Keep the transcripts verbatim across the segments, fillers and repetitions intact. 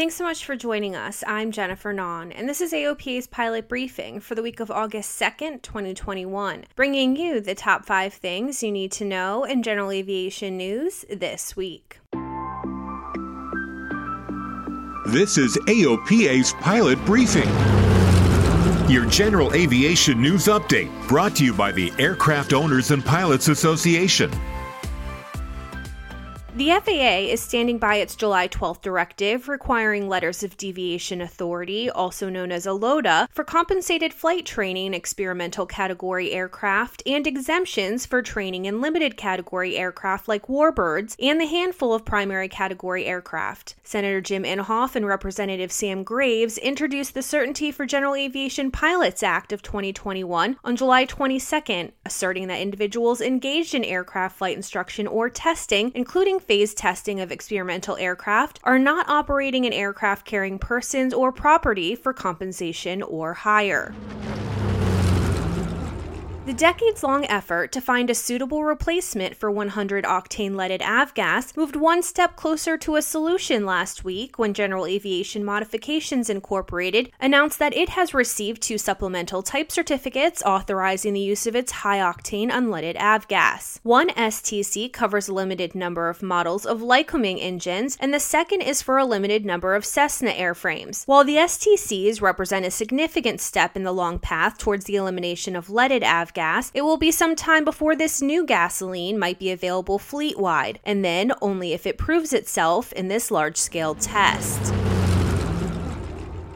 Thanks so much for joining us. I'm Jennifer Nahn, and this is A O P A's Pilot Briefing for the week of August second, twenty twenty-one, bringing you the top five things you need to know in general aviation news this week. This is A O P A's Pilot Briefing, your general aviation news update, brought to you by the Aircraft Owners and Pilots Association. The F A A is standing by its July twelfth directive requiring letters of deviation authority, also known as Aloda, for compensated flight training in experimental category aircraft and exemptions for training in limited category aircraft like warbirds and the handful of primary category aircraft. Senator Jim Inhofe and Representative Sam Graves introduced the Certainty for General Aviation Pilots Act of twenty twenty-one on July twenty-second, asserting that individuals engaged in aircraft flight instruction or testing, including phase testing of experimental aircraft, are not operating an aircraft carrying persons or property for compensation or hire. The decades-long effort to find a suitable replacement for one hundred octane leaded avgas moved one step closer to a solution last week when General Aviation Modifications, Incorporated announced that it has received two supplemental type certificates authorizing the use of its high-octane unleaded avgas. One S T C covers a limited number of models of Lycoming engines, and the second is for a limited number of Cessna airframes. While the S T Cs represent a significant step in the long path towards the elimination of leaded avgas, it will be some time before this new gasoline might be available fleet-wide, and then only if it proves itself in this large-scale test.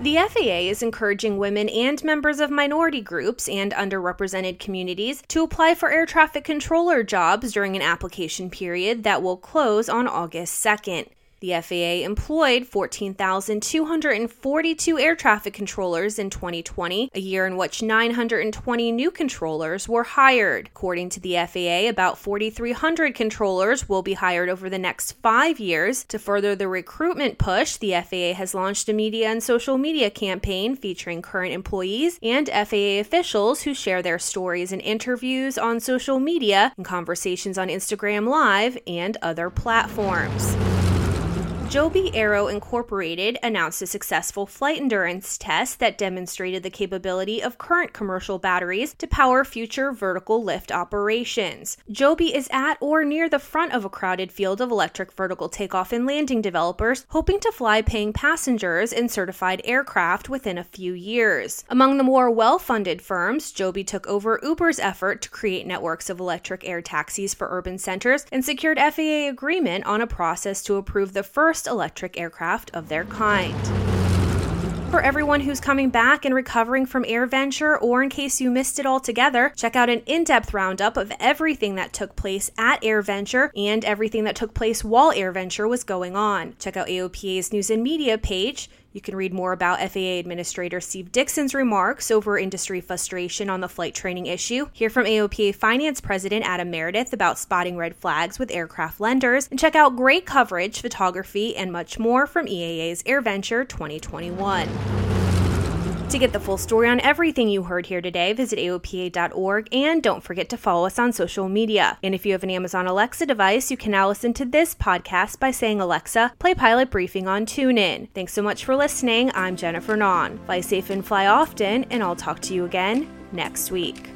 The F A A is encouraging women and members of minority groups and underrepresented communities to apply for air traffic controller jobs during an application period that will close on August second. The F A A employed fourteen thousand two hundred forty-two air traffic controllers in twenty twenty, a year in which nine hundred twenty new controllers were hired. According to the F A A, about forty-three hundred controllers will be hired over the next five years. To further the recruitment push, the F A A has launched a media and social media campaign featuring current employees and F A A officials who share their stories and interviews on social media and conversations on Instagram Live and other platforms. Joby Aero Incorporated announced a successful flight endurance test that demonstrated the capability of current commercial batteries to power future vertical lift operations. Joby is at or near the front of a crowded field of electric vertical takeoff and landing developers hoping to fly paying passengers in certified aircraft within a few years. Among the more well-funded firms, Joby took over Uber's effort to create networks of electric air taxis for urban centers and secured F A A agreement on a process to approve the first electric aircraft of their kind. For everyone who's coming back and recovering from AirVenture, or in case you missed it altogether, check out an in-depth roundup of everything that took place at AirVenture and everything that took place while AirVenture was going on. Check out A O P A's News and Media page. You can read more about F A A Administrator Steve Dixon's remarks over industry frustration on the flight training issue, hear from A O P A Finance President Adam Meredith about spotting red flags with aircraft lenders, and check out great coverage, photography, and much more from E A A's AirVenture twenty twenty-one. To get the full story on everything you heard here today, visit a o p a dot org, and don't forget to follow us on social media. And if you have an Amazon Alexa device, you can now listen to this podcast by saying, "Alexa, play Pilot Briefing on TuneIn." Thanks so much for listening. I'm Jennifer Nahn. Fly safe and fly often, and I'll talk to you again next week.